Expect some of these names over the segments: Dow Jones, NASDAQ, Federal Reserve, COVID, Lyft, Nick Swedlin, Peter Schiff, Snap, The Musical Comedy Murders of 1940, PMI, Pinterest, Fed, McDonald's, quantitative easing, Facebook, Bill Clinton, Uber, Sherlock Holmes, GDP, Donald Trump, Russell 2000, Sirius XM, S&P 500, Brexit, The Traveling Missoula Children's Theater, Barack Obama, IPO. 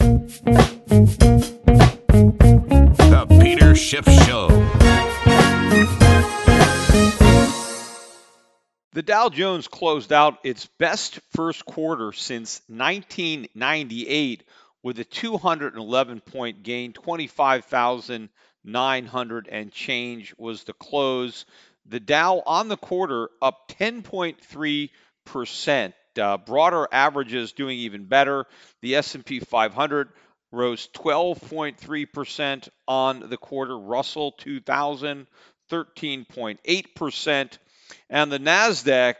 The Peter Schiff Show. The Dow Jones closed out its best first quarter since 1998 with a 211-point gain. 25,900 and change was the close. The Dow on the quarter up 10.3%. Broader averages doing even better. The S&P 500 rose 12.3% on the quarter. Russell 2000, 13.8%. And the NASDAQ,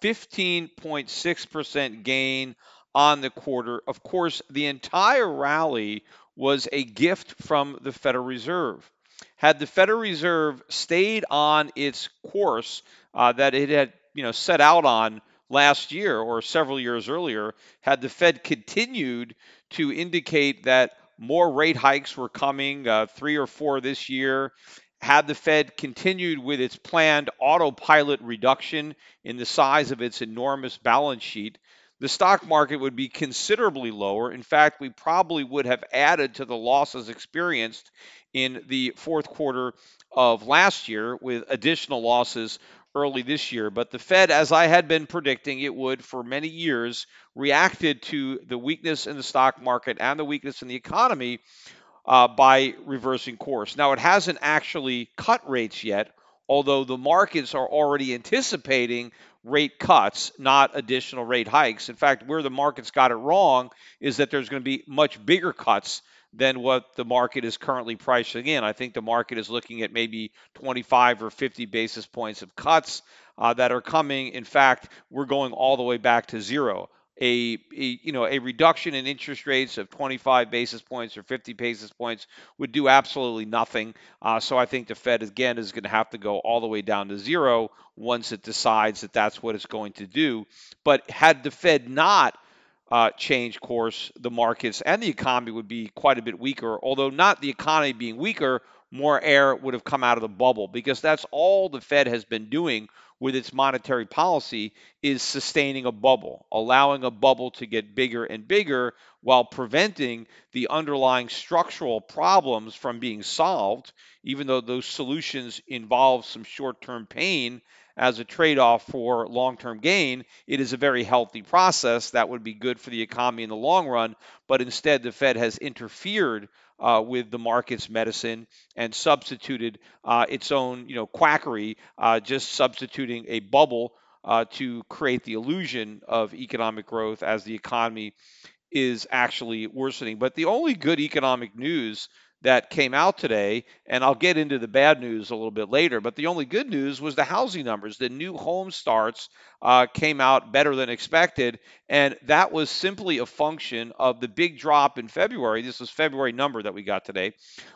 15.6% gain on the quarter. Of course, the entire rally was a gift from the Federal Reserve. Had the Federal Reserve stayed on its course that it had set out on last year or several years earlier, had the Fed continued to indicate that more rate hikes were coming, 3 or 4 this year, had the Fed continued with its planned autopilot reduction in the size of its enormous balance sheet, the stock market would be considerably lower. In fact, we probably would have added to the losses experienced in the fourth quarter of last year with additional losses early this year. But the Fed, as I had been predicting it would for many years, reacted to the weakness in the stock market and the weakness in the economy by reversing course. Now, it hasn't actually cut rates yet, although the markets are already anticipating rate cuts, not additional rate hikes. In fact, where the markets got it wrong is that there's going to be much bigger cuts than what the market is currently pricing in. I think the market is looking at maybe 25 or 50 basis points of cuts that are coming. In fact, we're going all the way back to zero. A reduction in interest rates of 25 basis points or 50 basis points would do absolutely nothing. So I think the Fed, again, is going to have to go all the way down to zero once it decides that that's what it's going to do. But had the Fed not change course, the markets and the economy would be quite a bit weaker, although not the economy being weaker, more air would have come out of the bubble, because that's all the Fed has been doing with its monetary policy is sustaining a bubble, allowing a bubble to get bigger and bigger while preventing the underlying structural problems from being solved, even though those solutions involve some short-term pain as a trade-off for long-term gain. It is a very healthy process that would be good for the economy in the long run, but instead the Fed has interfered with the market's medicine and substituted its own quackery, just substituting a bubble to create the illusion of economic growth as the economy is actually worsening. But the only good economic news that came out today, and I'll get into the bad news a little bit later, but the only good news was the housing numbers. The new home starts came out better than expected, and that was simply a function of the big drop in February. This was February number that we got today,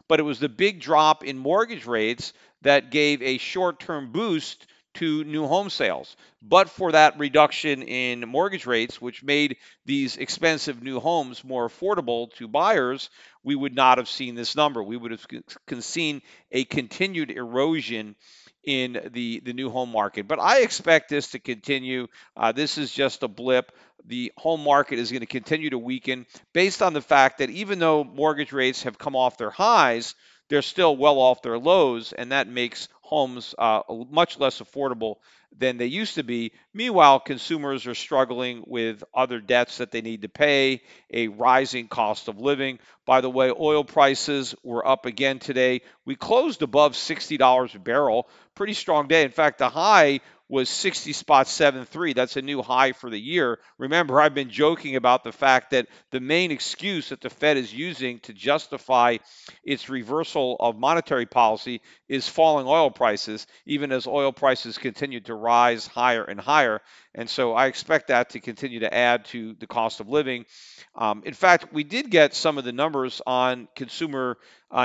but it was the big drop in mortgage rates that gave a short-term boost to new home sales. But for that reduction in mortgage rates, which made these expensive new homes more affordable to buyers, we would not have seen this number. We would have seen a continued erosion in the new home market. But I expect this to continue. This is just a blip. The home market is going to continue to weaken based on the fact that even though mortgage rates have come off their highs, they're still well off their lows, and that makes homes much less affordable than they used to be. Meanwhile, consumers are struggling with other debts that they need to pay, a rising cost of living. By the way, oil prices were up again today. We closed above $60 a barrel. Pretty strong day. In fact, the high was 60.73. That's a new high for the year. Remember, I've been joking about the fact that the main excuse that the Fed is using to justify its reversal of monetary policy is falling oil prices, even as oil prices continue to rise higher and higher. And so I expect that to continue to add to the cost of living. In fact, we did get some of the numbers on consumer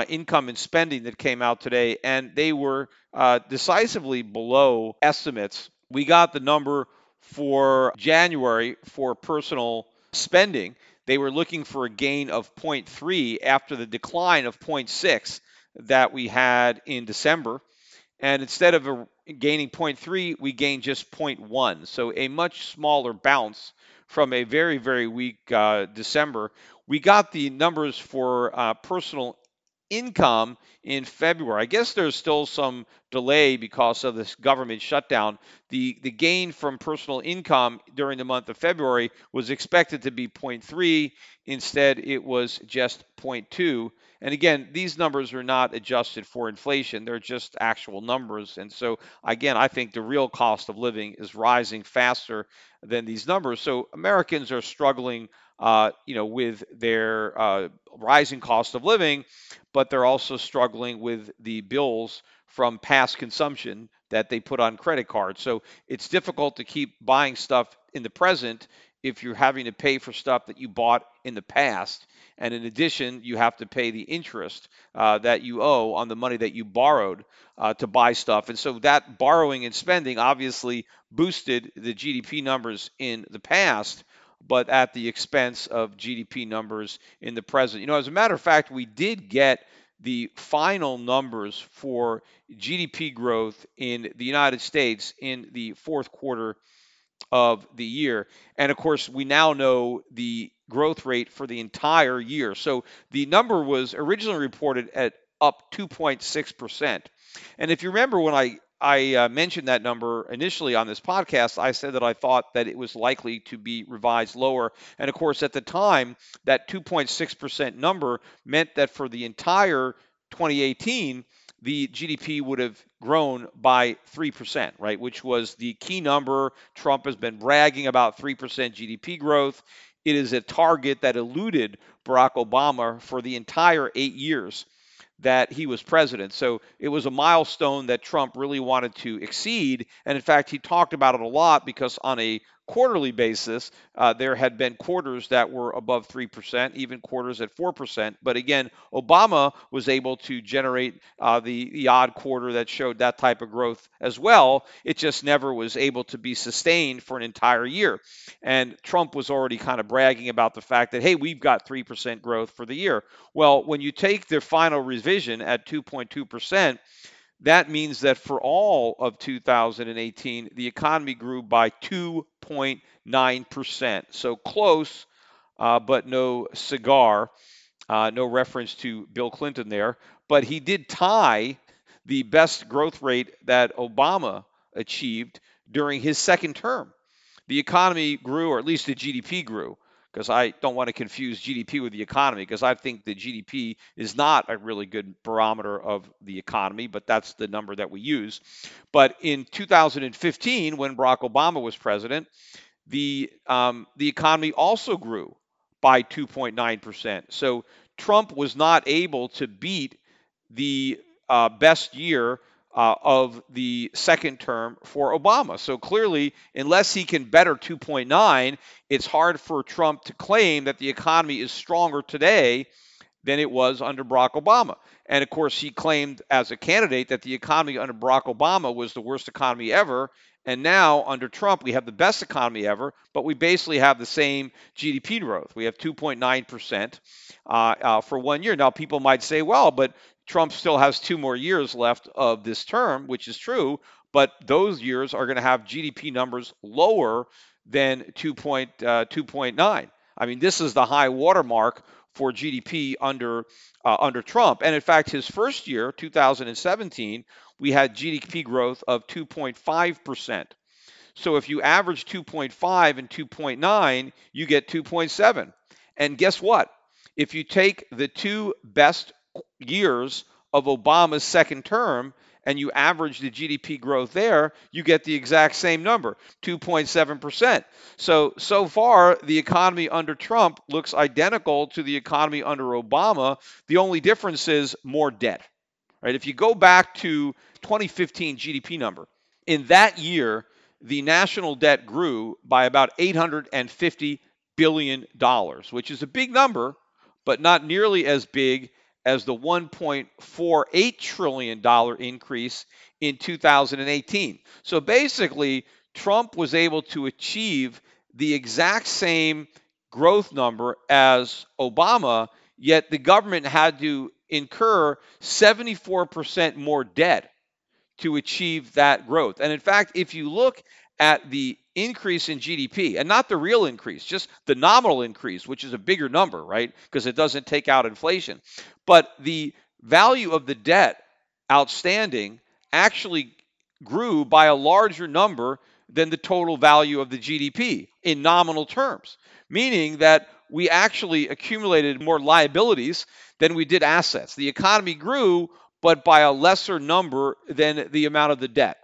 income and spending that came out today, and they were decisively below estimates. We got the number for January for personal spending. They were looking for a gain of 0.3 after the decline of 0.6 that we had in December. And instead of gaining 0.3, we gained just 0.1. So a much smaller bounce from a very, very weak December. We got the numbers for personal income in February. I guess there's still some delay because of this government shutdown. The gain from personal income during the month of February was expected to be 0.3. Instead, it was just 0.2. And again, these numbers are not adjusted for inflation. They're just actual numbers. And so, again, I think the real cost of living is rising faster than these numbers. So Americans are struggling with their rising cost of living, but they're also struggling with the bills from past consumption that they put on credit cards. So it's difficult to keep buying stuff in the present if you're having to pay for stuff that you bought in the past. And in addition, you have to pay the interest that you owe on the money that you borrowed to buy stuff. And so that borrowing and spending obviously boosted the GDP numbers in the past, but at the expense of GDP numbers in the present. You know, as a matter of fact, we did get the final numbers for GDP growth in the United States in the fourth quarter of the year. And of course, we now know the growth rate for the entire year. So the number was originally reported at up 2.6%. And if you remember when I mentioned that number initially on this podcast, I said that I thought that it was likely to be revised lower. And of course, at the time, that 2.6% number meant that for the entire 2018, the GDP would have grown by 3%, right? Which was the key number. Trump has been bragging about 3% GDP growth. It is a target that eluded Barack Obama for the entire 8 years that he was president. So it was a milestone that Trump really wanted to exceed. And in fact, he talked about it a lot because on a quarterly basis, there had been quarters that were above 3%, even quarters at 4%. But again, Obama was able to generate the odd quarter that showed that type of growth as well. It just never was able to be sustained for an entire year. And Trump was already kind of bragging about the fact that, hey, we've got 3% growth for the year. Well, when you take their final revision at 2.2%, that means that for all of 2018, the economy grew by 2.9%. So close, but no cigar, no reference to Bill Clinton there. But he did tie the best growth rate that Obama achieved during his second term. The economy grew, or at least the GDP grew, because I don't want to confuse GDP with the economy, because I think that GDP is not a really good barometer of the economy, but that's the number that we use. But in 2015, when Barack Obama was president, the economy also grew by 2.9%. So Trump was not able to beat the best year of the second term for Obama. So clearly, unless he can better 2.9, it's hard for Trump to claim that the economy is stronger today than it was under Barack Obama. And of course, he claimed as a candidate that the economy under Barack Obama was the worst economy ever. And now under Trump, we have the best economy ever, but we basically have the same GDP growth. We have 2.9% for 1 year. Now, people might say, well, but Trump still has 2 more years left of this term, which is true, but those years are going to have GDP numbers lower than 2.9. I mean, this is the high watermark for GDP under Trump. And in fact, his first year, 2017, we had GDP growth of 2.5%. So if you average 2.5 and 2.9, you get 2.7. And guess what? If you take the 2 best years of Obama's second term and you average the GDP growth there, you get the exact same number, 2.7%. So far, the economy under Trump looks identical to the economy under Obama. The only difference is more debt, right? If you go back to 2015 GDP number, in that year, the national debt grew by about $850 billion, which is a big number, but not nearly as big as the $1.48 trillion increase in 2018. So basically, Trump was able to achieve the exact same growth number as Obama, yet the government had to incur 74% more debt to achieve that growth. And in fact, if you look at the increase in GDP, and not the real increase, just the nominal increase, which is a bigger number, right? Because it doesn't take out inflation. But the value of the debt outstanding actually grew by a larger number than the total value of the GDP in nominal terms, meaning that we actually accumulated more liabilities than we did assets. The economy grew, but by a lesser number than the amount of the debt.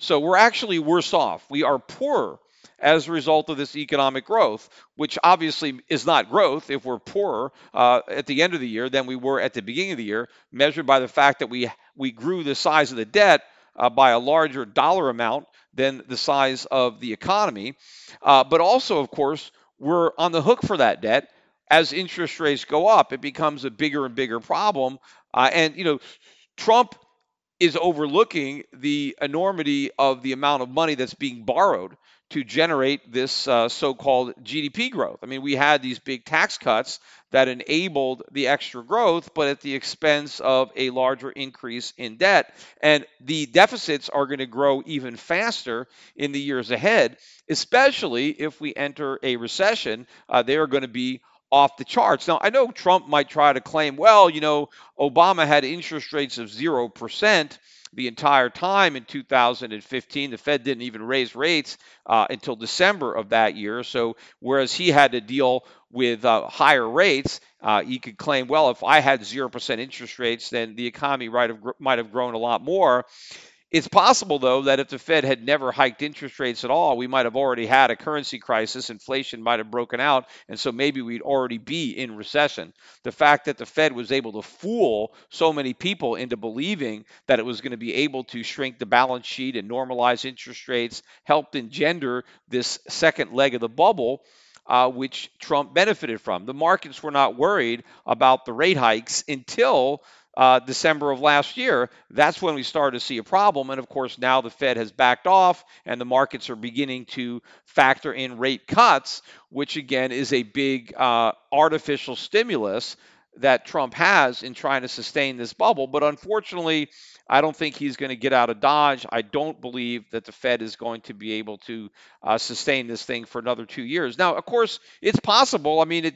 So we're actually worse off. We are poorer as a result of this economic growth, which obviously is not growth if we're poorer at the end of the year than we were at the beginning of the year, measured by the fact that we grew the size of the debt by a larger dollar amount than the size of the economy. But also, of course, we're on the hook for that debt. As interest rates go up, it becomes a bigger and bigger problem. And, you know, Trump is overlooking the enormity of the amount of money that's being borrowed to generate this so-called GDP growth. I mean, we had these big tax cuts that enabled the extra growth, but at the expense of a larger increase in debt. And the deficits are going to grow even faster in the years ahead, especially if we enter a recession. They are going to be off the charts. Now, I know Trump might try to claim, well, you know, Obama had interest rates of 0% the entire time in 2015. The Fed didn't even raise rates until December of that year. So whereas he had to deal with higher rates, he could claim, well, if I had 0% interest rates, then the economy might have grown a lot more. It's possible, though, that if the Fed had never hiked interest rates at all, we might have already had a currency crisis. Inflation might have broken out, and so maybe we'd already be in recession. The fact that the Fed was able to fool so many people into believing that it was going to be able to shrink the balance sheet and normalize interest rates helped engender this second leg of the bubble, which Trump benefited from. The markets were not worried about the rate hikes until December of last year. That's when we started to see a problem. And of course, now the Fed has backed off and the markets are beginning to factor in rate cuts, which again is a big artificial stimulus that Trump has in trying to sustain this bubble. But unfortunately, I don't think he's going to get out of Dodge. I don't believe that the Fed is going to be able to sustain this thing for another 2 years. Now, of course, it's possible. I mean,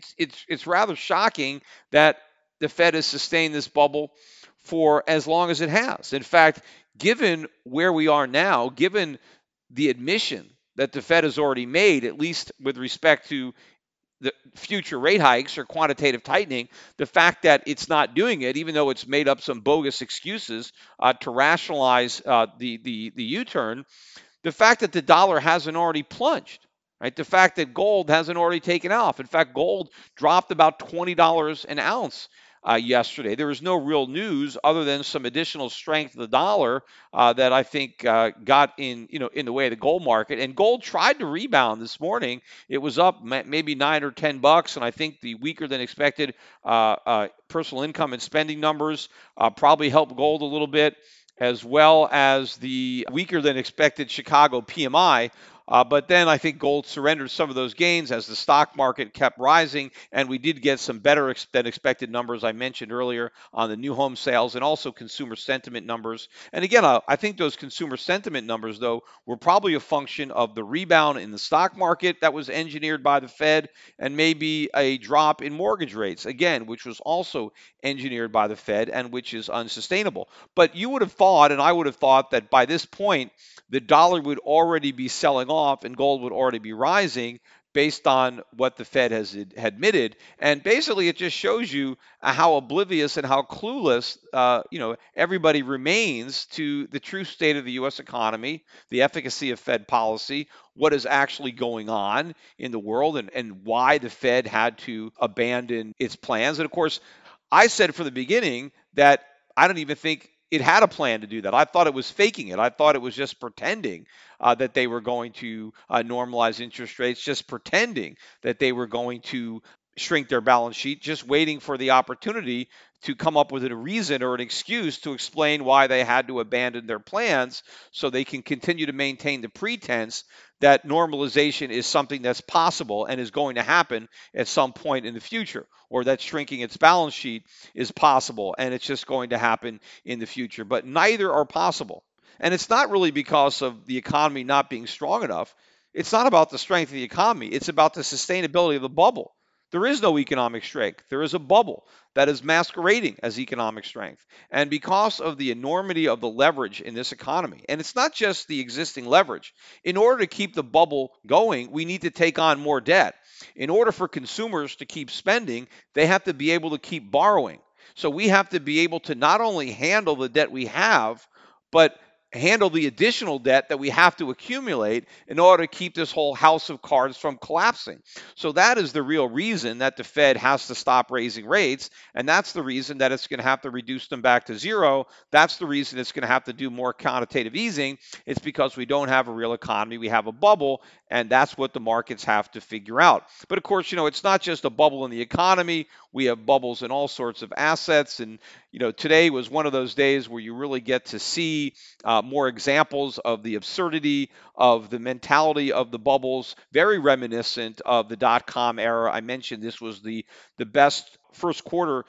it's rather shocking that the Fed has sustained this bubble for as long as it has. In fact, given where we are now, given the admission that the Fed has already made, at least with respect to the future rate hikes or quantitative tightening, the fact that it's not doing it, even though it's made up some bogus excuses to rationalize the U-turn, the fact that the dollar hasn't already plunged, right? The fact that gold hasn't already taken off. In fact, gold dropped about $20 an ounce yesterday. There was no real news other than some additional strength of the dollar that I think got in, in the way of the gold market. And gold tried to rebound this morning. It was up maybe $9 or $10, and I think the weaker than expected personal income and spending numbers probably helped gold a little bit, as well as the weaker than expected Chicago PMI. But then I think gold surrendered some of those gains as the stock market kept rising, and we did get some better than expected numbers I mentioned earlier on the new home sales and also consumer sentiment numbers. And again, I think those consumer sentiment numbers, though, were probably a function of the rebound in the stock market that was engineered by the Fed and maybe a drop in mortgage rates, again, which was also engineered by the Fed and which is unsustainable. But you would have thought, and I would have thought, that by this point, the dollar would already be selling off and gold would already be rising based on what the Fed has admitted. And basically, it just shows you how oblivious and how clueless, everybody remains to the true state of the U.S. economy, the efficacy of Fed policy, what is actually going on in the world, and why the Fed had to abandon its plans. And of course, I said from the beginning that I don't even think it had a plan to do that. I thought it was faking it. I thought it was just pretending that they were going to normalize interest rates, just pretending that they were going to shrink their balance sheet, just waiting for the opportunity to come up with a reason or an excuse to explain why they had to abandon their plans so they can continue to maintain the pretense that normalization is something that's possible and is going to happen at some point in the future, or that shrinking its balance sheet is possible and it's just going to happen in the future. But neither are possible. And it's not really because of the economy not being strong enough. It's not about the strength of the economy. It's about the sustainability of the bubble. There is no economic strength. There is a bubble that is masquerading as economic strength. And because of the enormity of the leverage in this economy, and it's not just the existing leverage, in order to keep the bubble going, we need to take on more debt. In order for consumers to keep spending, they have to be able to keep borrowing. So we have to be able to not only handle the debt we have, but handle the additional debt that we have to accumulate in order to keep this whole house of cards from collapsing. So that is the real reason that the Fed has to stop raising rates, and that's the reason that it's going to have to reduce them back to zero. That's the reason it's going to have to do more quantitative easing. It's because we don't have a real economy. We have a bubble, and that's what the markets have to figure out. But of course, it's not just a bubble in the economy. We have bubbles in all sorts of assets, and today was one of those days where you really get to see more examples of the absurdity of the mentality of the bubbles, very reminiscent of the dot-com era. I mentioned this was the best first quarter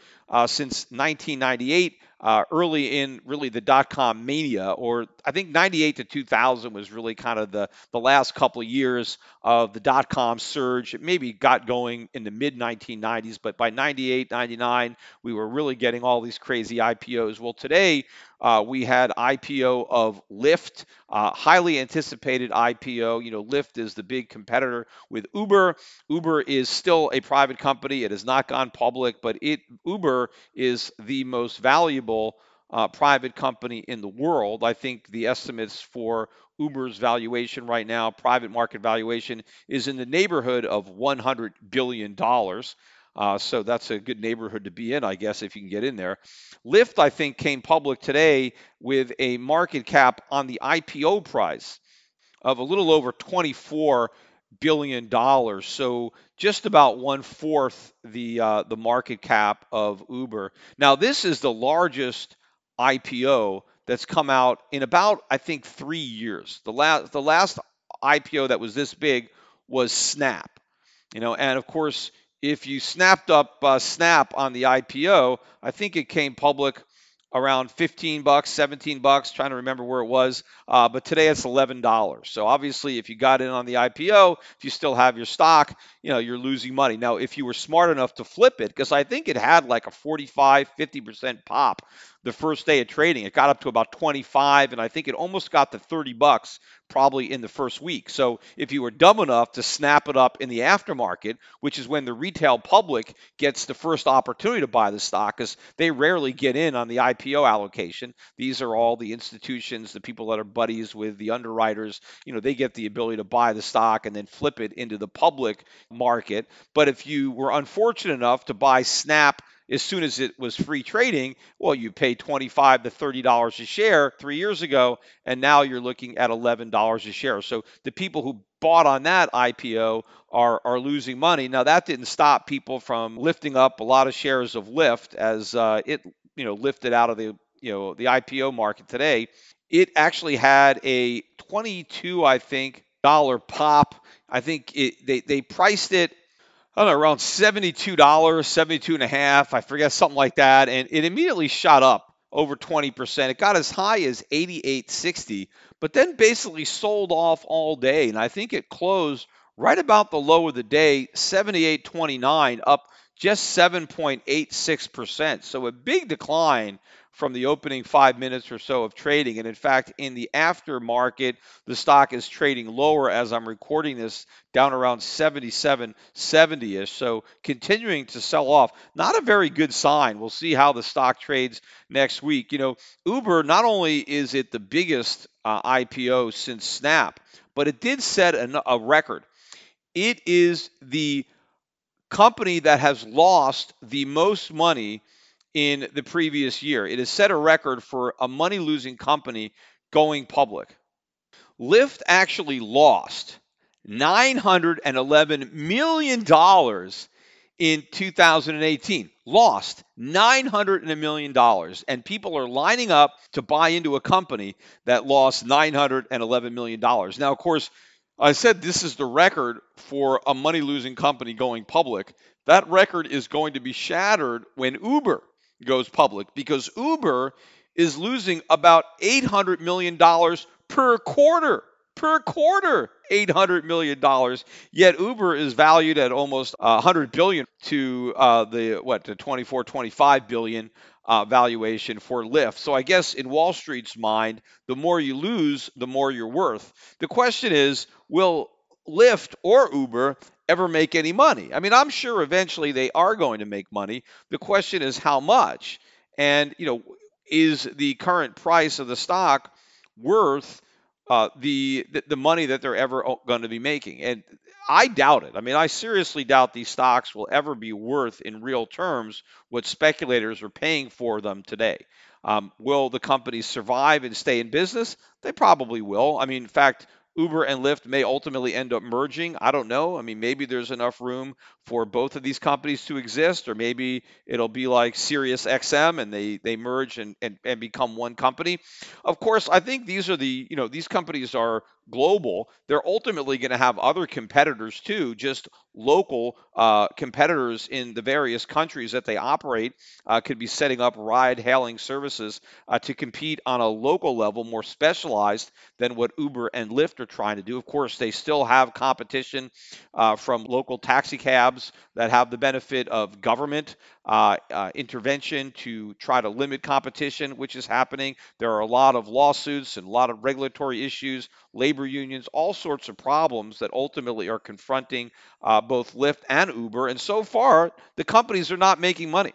since 1998, early in really the dot-com mania, or I think 98 to 2000 was really kind of the last couple of years of the dot-com surge. It maybe got going in the mid-1990s, but by 98, 99, we were really getting all these crazy IPOs. Well, today we had IPO of Lyft, highly anticipated IPO. Lyft is the big competitor with Uber. Uber is still a private company. It has not gone public, but Uber is the most valuable private company in the world. I think the estimates for Uber's valuation right now, private market valuation, is in the neighborhood of $100 billion. So that's a good neighborhood to be in, I guess, if you can get in there. Lyft, I think, came public today with a market cap on the IPO price of a little over $24 billion, so just about 1/4 the market cap of Uber. Now, this is the largest IPO that's come out in about, I think, 3 years. The last IPO that was this big was Snap, and of course, if you snapped up Snap on the IPO, I think it came public around $15, $17, trying to remember where it was, but today it's $11. So obviously, if you got in on the IPO, if you still have your stock, you're losing money. Now, if you were smart enough to flip it, because I think it had like a 45, 50% pop the first day of trading. It got up to about 25, and I think it almost got to $30 probably in the first week. So if you were dumb enough to snap it up in the aftermarket, which is when the retail public gets the first opportunity to buy the stock, because they rarely get in on the IPO allocation. These are all the institutions, the people that are buddies with the underwriters, you know, they get the ability to buy the stock and then flip it into the public market. But if you were unfortunate enough to buy Snap as soon as it was free trading, well, you paid $25 to $30 a share 3 years ago, and now you're looking at $11 a share. So the people who bought on that IPO are losing money. Now, that didn't stop people from lifting up a lot of shares of Lyft as it lifted out of the IPO market today. It actually had a $22, dollar pop. I think they priced it, I don't know, around $72, $72.50, I forget, something like that. And it immediately shot up over 20%. It got as high as $88.60, but then basically sold off all day. And I think it closed right about the low of the day, $78.29, up just 7.86%. So a big decline from the opening 5 minutes or so of trading. And in fact, in the aftermarket, the stock is trading lower as I'm recording this, down around 77.70-ish. So continuing to sell off, not a very good sign. We'll see how the stock trades next week. You know, Uber, not only is it the biggest IPO since Snap, but it did set a record. It is the company that has lost the most money in the previous year. It has set a record for a money-losing company going public. Lyft actually lost $911 million in 2018. Lost $900 million. And people are lining up to buy into a company that lost $911 million. Now, of course, I said this is the record for a money-losing company going public. That record is going to be shattered when Uber goes public, because Uber is losing about $800 million per quarter, $800 million. Yet Uber is valued at almost $100 billion to the $24-25 billion valuation for Lyft. So I guess in Wall Street's mind, the more you lose, the more you're worth. The question is, will Lyft or Uber ever make any money? I mean, I'm sure eventually they are going to make money. The question is how much, and is the current price of the stock worth the money that they're ever going to be making? And I doubt it. I mean, I seriously doubt these stocks will ever be worth in real terms what speculators are paying for them today. Will the companies survive and stay in business? They probably will. I mean, in fact, Uber and Lyft may ultimately end up merging. I don't know. I mean, maybe there's enough room for both of these companies to exist, or maybe it'll be like Sirius XM and they merge and become one company. Of course, I think these are these companies are global. They're ultimately going to have other competitors too, just local competitors in the various countries that they operate could be setting up ride-hailing services to compete on a local level, more specialized than what Uber and Lyft are trying to do. Of course, they still have competition from local taxi cabs that have the benefit of government intervention to try to limit competition, which is happening. There are a lot of lawsuits and a lot of regulatory issues, labor unions, all sorts of problems that ultimately are confronting both Lyft and Uber. And so far, the companies are not making money.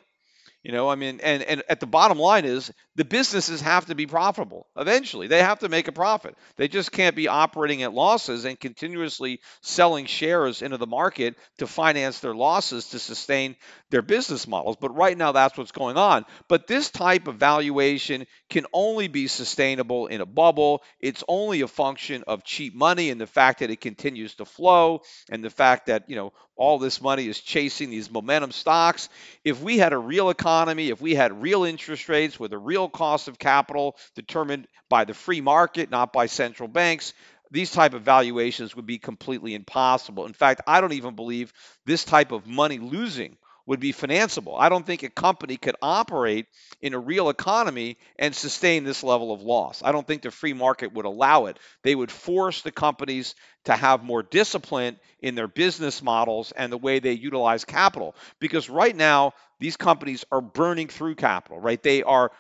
And at the bottom line is the businesses have to be profitable. Eventually, they have to make a profit. They just can't be operating at losses and continuously selling shares into the market to finance their losses to sustain their business models. But right now, that's what's going on. But this type of valuation can only be sustainable in a bubble. It's only a function of cheap money and the fact that it continues to flow and the fact that, all this money is chasing these momentum stocks. If we had a real economy, if we had real interest rates with a real cost of capital determined by the free market, not by central banks, these type of valuations would be completely impossible. In fact, I don't even believe this type of money losing would be financeable. I don't think a company could operate in a real economy and sustain this level of loss. I don't think the free market would allow it. They would force the companies to have more discipline in their business models and the way they utilize capital. Because right now, these companies are burning through capital, right? They are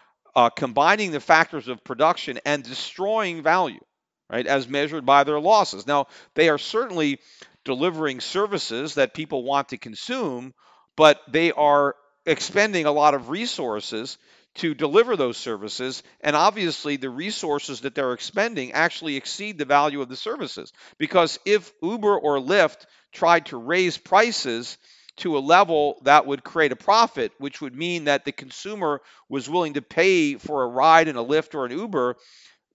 combining the factors of production and destroying value. right, as measured by their losses. Now, they are certainly delivering services that people want to consume, but they are expending a lot of resources to deliver those services, and obviously the resources that they're expending actually exceed the value of the services. Because if Uber or Lyft tried to raise prices to a level that would create a profit, which would mean that the consumer was willing to pay for a ride in a Lyft or an Uber,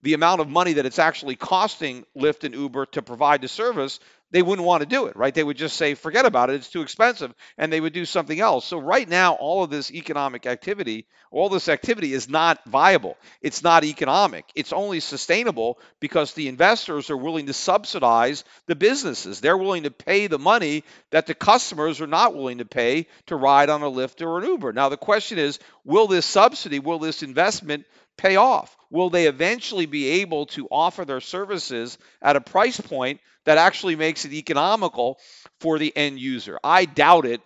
the amount of money that it's actually costing Lyft and Uber to provide the service, they wouldn't want to do it, right? They would just say, forget about it, it's too expensive, and they would do something else. So right now, all of this economic activity, all this activity is not viable. It's not economic. It's only sustainable because the investors are willing to subsidize the businesses. They're willing to pay the money that the customers are not willing to pay to ride on a Lyft or an Uber. Now, the question is, will this subsidy, will this investment pay off? Will they eventually be able to offer their services at a price point that actually makes it economical for the end user? I doubt it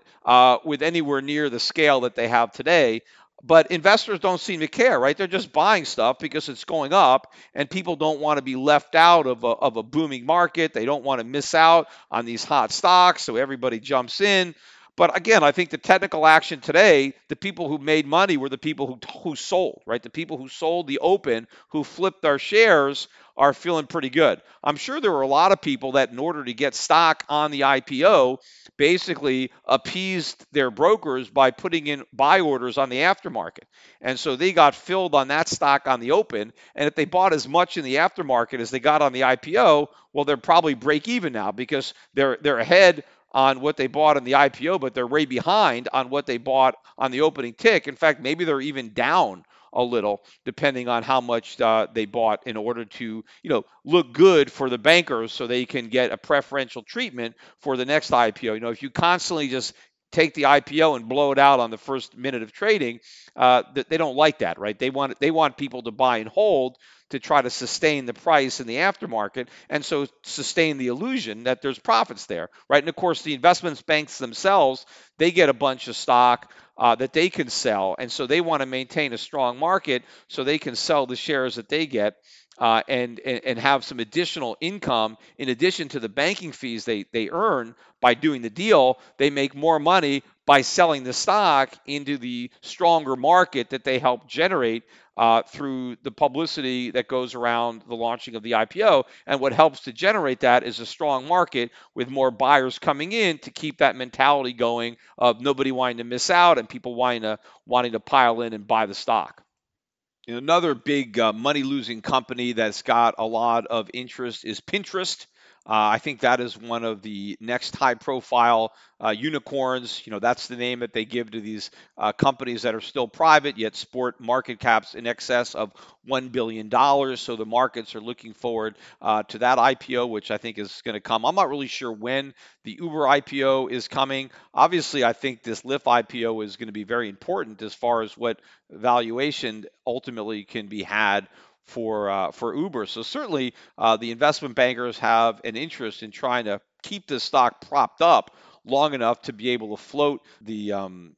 with anywhere near the scale that they have today, but investors don't seem to care, right? They're just buying stuff because it's going up, and people don't want to be left out of a booming market. They don't want to miss out on these hot stocks, so everybody jumps in. But again, I think the technical action today, the people who made money were the people who sold, right? The people who sold the open, who flipped our shares, are feeling pretty good. I'm sure there were a lot of people that in order to get stock on the IPO, basically appeased their brokers by putting in buy orders on the aftermarket. And so they got filled on that stock on the open. And if they bought as much in the aftermarket as they got on the IPO, well, they're probably break even now because they're ahead on what they bought on the IPO, but they're way behind on what they bought on the opening tick. In fact, maybe they're even down a little, depending on how much they bought in order to, you know, look good for the bankers so they can get a preferential treatment for the next IPO. You know, if you constantly just take the IPO and blow it out on the first minute of trading, they don't like that, right? They want people to buy and hold to try to sustain the price in the aftermarket and so sustain the illusion that there's profits there, right? And of course, the investment banks themselves, they get a bunch of stock that they can sell. And so they want to maintain a strong market so they can sell the shares that they get and have some additional income in addition to the banking fees they earn by doing the deal. They make more money by selling the stock into the stronger market that they help generate through the publicity that goes around the launching of the IPO. And what helps to generate that is a strong market with more buyers coming in to keep that mentality going of nobody wanting to miss out and people wanting to pile in and buy the stock. Another big money-losing company that's got a lot of interest is Pinterest. I think that is one of the next high-profile unicorns. You know, that's the name that they give to these companies that are still private, yet sport market caps in excess of $1 billion. So the markets are looking forward to that IPO, which I think is going to come. I'm not really sure when the Uber IPO is coming. Obviously, I think this Lyft IPO is going to be very important as far as what valuation ultimately can be had for Uber. So certainly the investment bankers have an interest in trying to keep this stock propped up long enough to be able to float the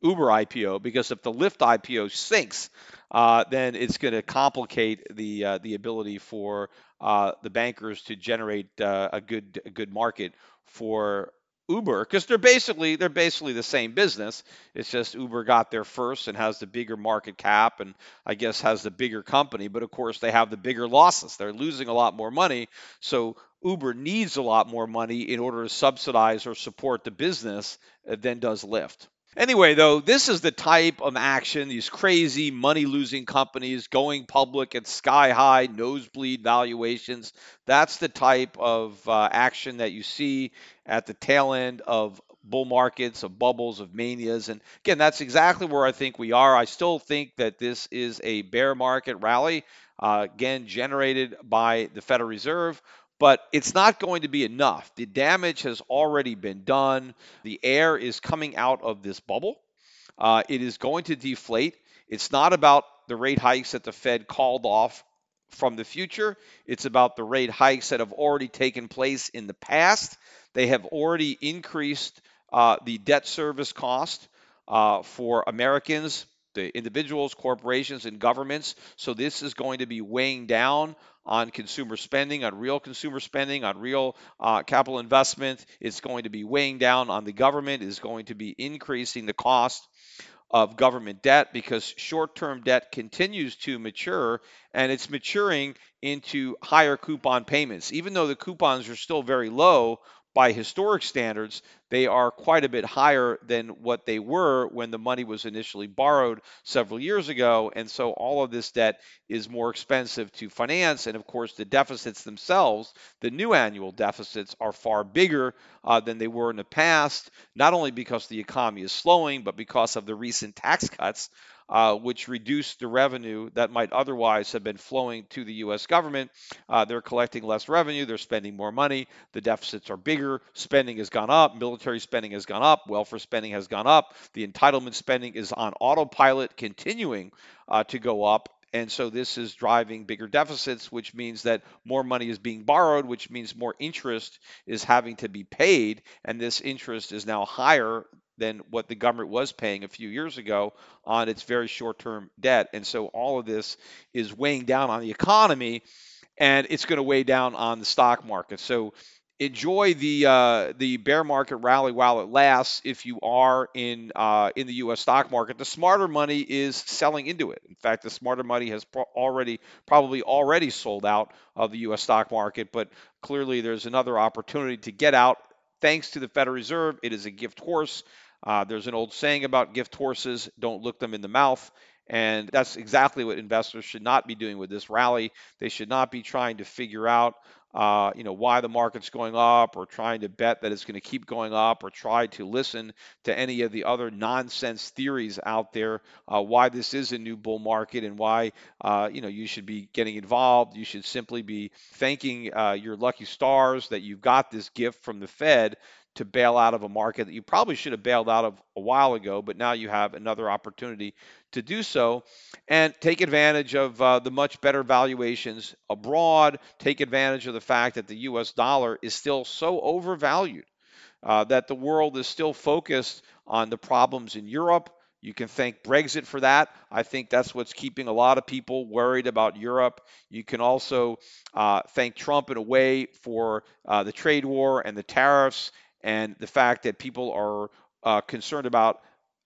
Uber IPO, because if the Lyft IPO sinks, then it's going to complicate the ability for the bankers to generate a good market for Uber, because they're basically the same business. It's just Uber got there first and has the bigger market cap and I guess has the bigger company, but of course they have the bigger losses. They're losing a lot more money, so Uber needs a lot more money in order to subsidize or support the business than does Lyft. Anyway, though, this is the type of action, these crazy money-losing companies going public at sky-high nosebleed valuations. That's the type of action that you see at the tail end of bull markets, of bubbles, of manias. And again, that's exactly where I think we are. I still think that this is a bear market rally, again, generated by the Federal Reserve. But it's not going to be enough. The damage has already been done. The air is coming out of this bubble. It is going to deflate. It's not about the rate hikes that the Fed called off from the future. It's about the rate hikes that have already taken place in the past. They have already increased the debt service cost for Americans the individuals, corporations, and governments. So this is going to be weighing down on consumer spending, on real consumer spending, on real capital investment. It's going to be weighing down on the government. It's going to be increasing the cost of government debt because short-term debt continues to mature, and it's maturing into higher coupon payments. Even though the coupons are still very low by historic standards, they are quite a bit higher than what they were when the money was initially borrowed several years ago. And so all of this debt is more expensive to finance. And of course, the deficits themselves, the new annual deficits, are far bigger than they were in the past, not only because the economy is slowing, but because of the recent tax cuts, which reduced the revenue that might otherwise have been flowing to the U.S. government. They're collecting less revenue. They're spending more money. The deficits are bigger. Spending has gone up. Military spending has gone up. Welfare spending has gone up. The entitlement spending is on autopilot, continuing to go up. And so this is driving bigger deficits, which means that more money is being borrowed, which means more interest is having to be paid. And this interest is now higher than what the government was paying a few years ago on its very short-term debt. And so all of this is weighing down on the economy, and it's going to weigh down on the stock market. So enjoy the bear market rally while it lasts. If you are in the U.S. stock market, the smarter money is selling into it. In fact, the smarter money has probably already sold out of the U.S. stock market, but clearly there's another opportunity to get out thanks to the Federal Reserve. It is a gift horse. There's an old saying about gift horses: don't look them in the mouth. And that's exactly what investors should not be doing with this rally. They should not be trying to figure out why the market's going up, or trying to bet that it's going to keep going up, or try to listen to any of the other nonsense theories out there, why this is a new bull market and why, you should be getting involved. You should simply be thanking your lucky stars that you've got this gift from the Fed to bail out of a market that you probably should have bailed out of a while ago, but now you have another opportunity to do so. And take advantage of the much better valuations abroad. Take advantage of the fact that the U.S. dollar is still so overvalued, that the world is still focused on the problems in Europe. You can thank Brexit for that. I think that's what's keeping a lot of people worried about Europe. You can also thank Trump in a way for the trade war and the tariffs, and the fact that people are concerned about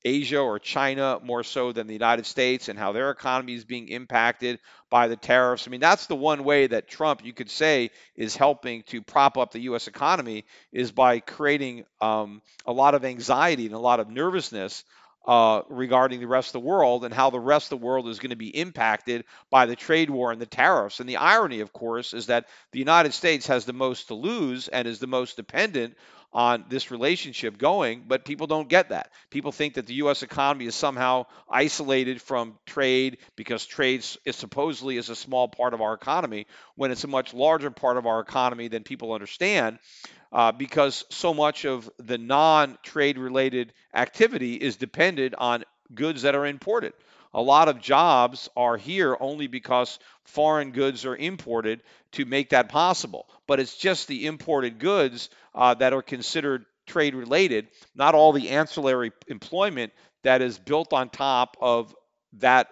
Asia or China more so than the United States, and how their economy is being impacted by the tariffs. I mean, that's the one way that Trump, you could say, is helping to prop up the U.S. economy, is by creating a lot of anxiety and a lot of nervousness regarding the rest of the world, and how the rest of the world is going to be impacted by the trade war and the tariffs. And the irony, of course, is that the United States has the most to lose and is the most dependent on this relationship going, but people don't get that. People think that the U.S. economy is somehow isolated from trade because trade is supposedly is a small part of our economy, when it's a much larger part of our economy than people understand. Because so much of the non-trade related activity is dependent on goods that are imported. A lot of jobs are here only because foreign goods are imported to make that possible. But it's just the imported goods that are considered trade related, not all the ancillary employment that is built on top of that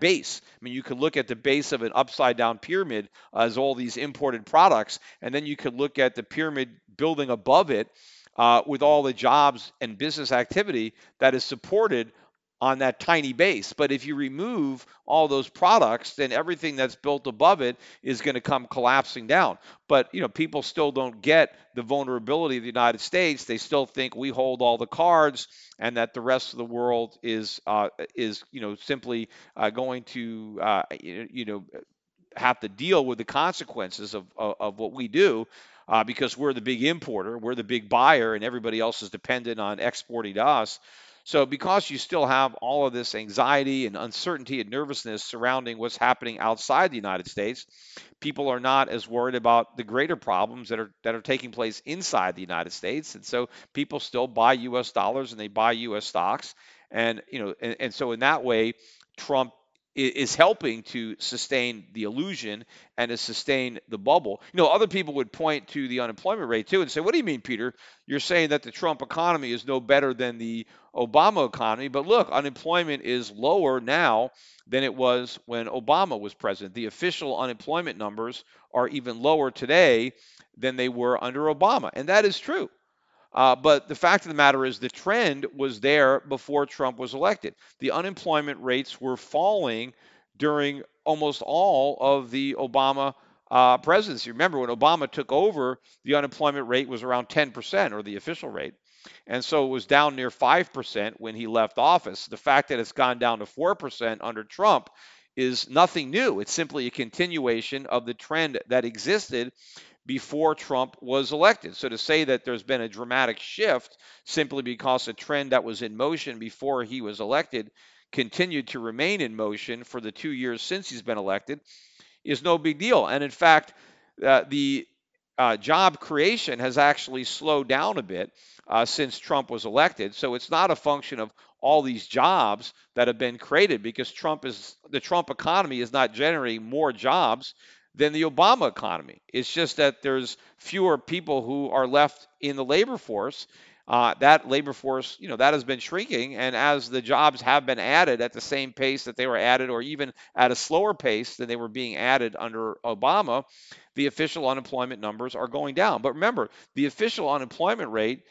base. I mean, you could look at the base of an upside down pyramid as all these imported products, and then you could look at the pyramid building above it with all the jobs and business activity that is supported on that tiny base. But if you remove all those products, then everything that's built above it is going to come collapsing down. But people still don't get the vulnerability of the United States. They still think we hold all the cards, and that the rest of the world is simply going to have to deal with the consequences of what we do. Because we're the big importer, we're the big buyer, and everybody else is dependent on exporting to us. So because you still have all of this anxiety and uncertainty and nervousness surrounding what's happening outside the United States, people are not as worried about the greater problems that are taking place inside the United States. And so people still buy U.S. dollars and they buy U.S. stocks. And so in that way, Trump is helping to sustain the illusion and to sustain the bubble. You know, other people would point to the unemployment rate too and say, what do you mean, Peter? You're saying that the Trump economy is no better than the Obama economy. But look, unemployment is lower now than it was when Obama was president. The official unemployment numbers are even lower today than they were under Obama. And that is true. But the fact of the matter is the trend was there before Trump was elected. The unemployment rates were falling during almost all of the Obama presidency. Remember, when Obama took over, the unemployment rate was around 10%, or the official rate. And so it was down near 5% when he left office. The fact that it's gone down to 4% under Trump is nothing new. It's simply a continuation of the trend that existed before Trump was elected. So to say that there's been a dramatic shift simply because a trend that was in motion before he was elected continued to remain in motion for the 2 years since he's been elected is no big deal. And in fact, the job creation has actually slowed down a bit since Trump was elected. So it's not a function of all these jobs that have been created, because the Trump economy is not generating more jobs than the Obama economy. It's just that there's fewer people who are left in the labor force. That labor force, you know, that has been shrinking. And as the jobs have been added at the same pace that they were added, or even at a slower pace than they were being added under Obama, the official unemployment numbers are going down. But remember, the official unemployment rate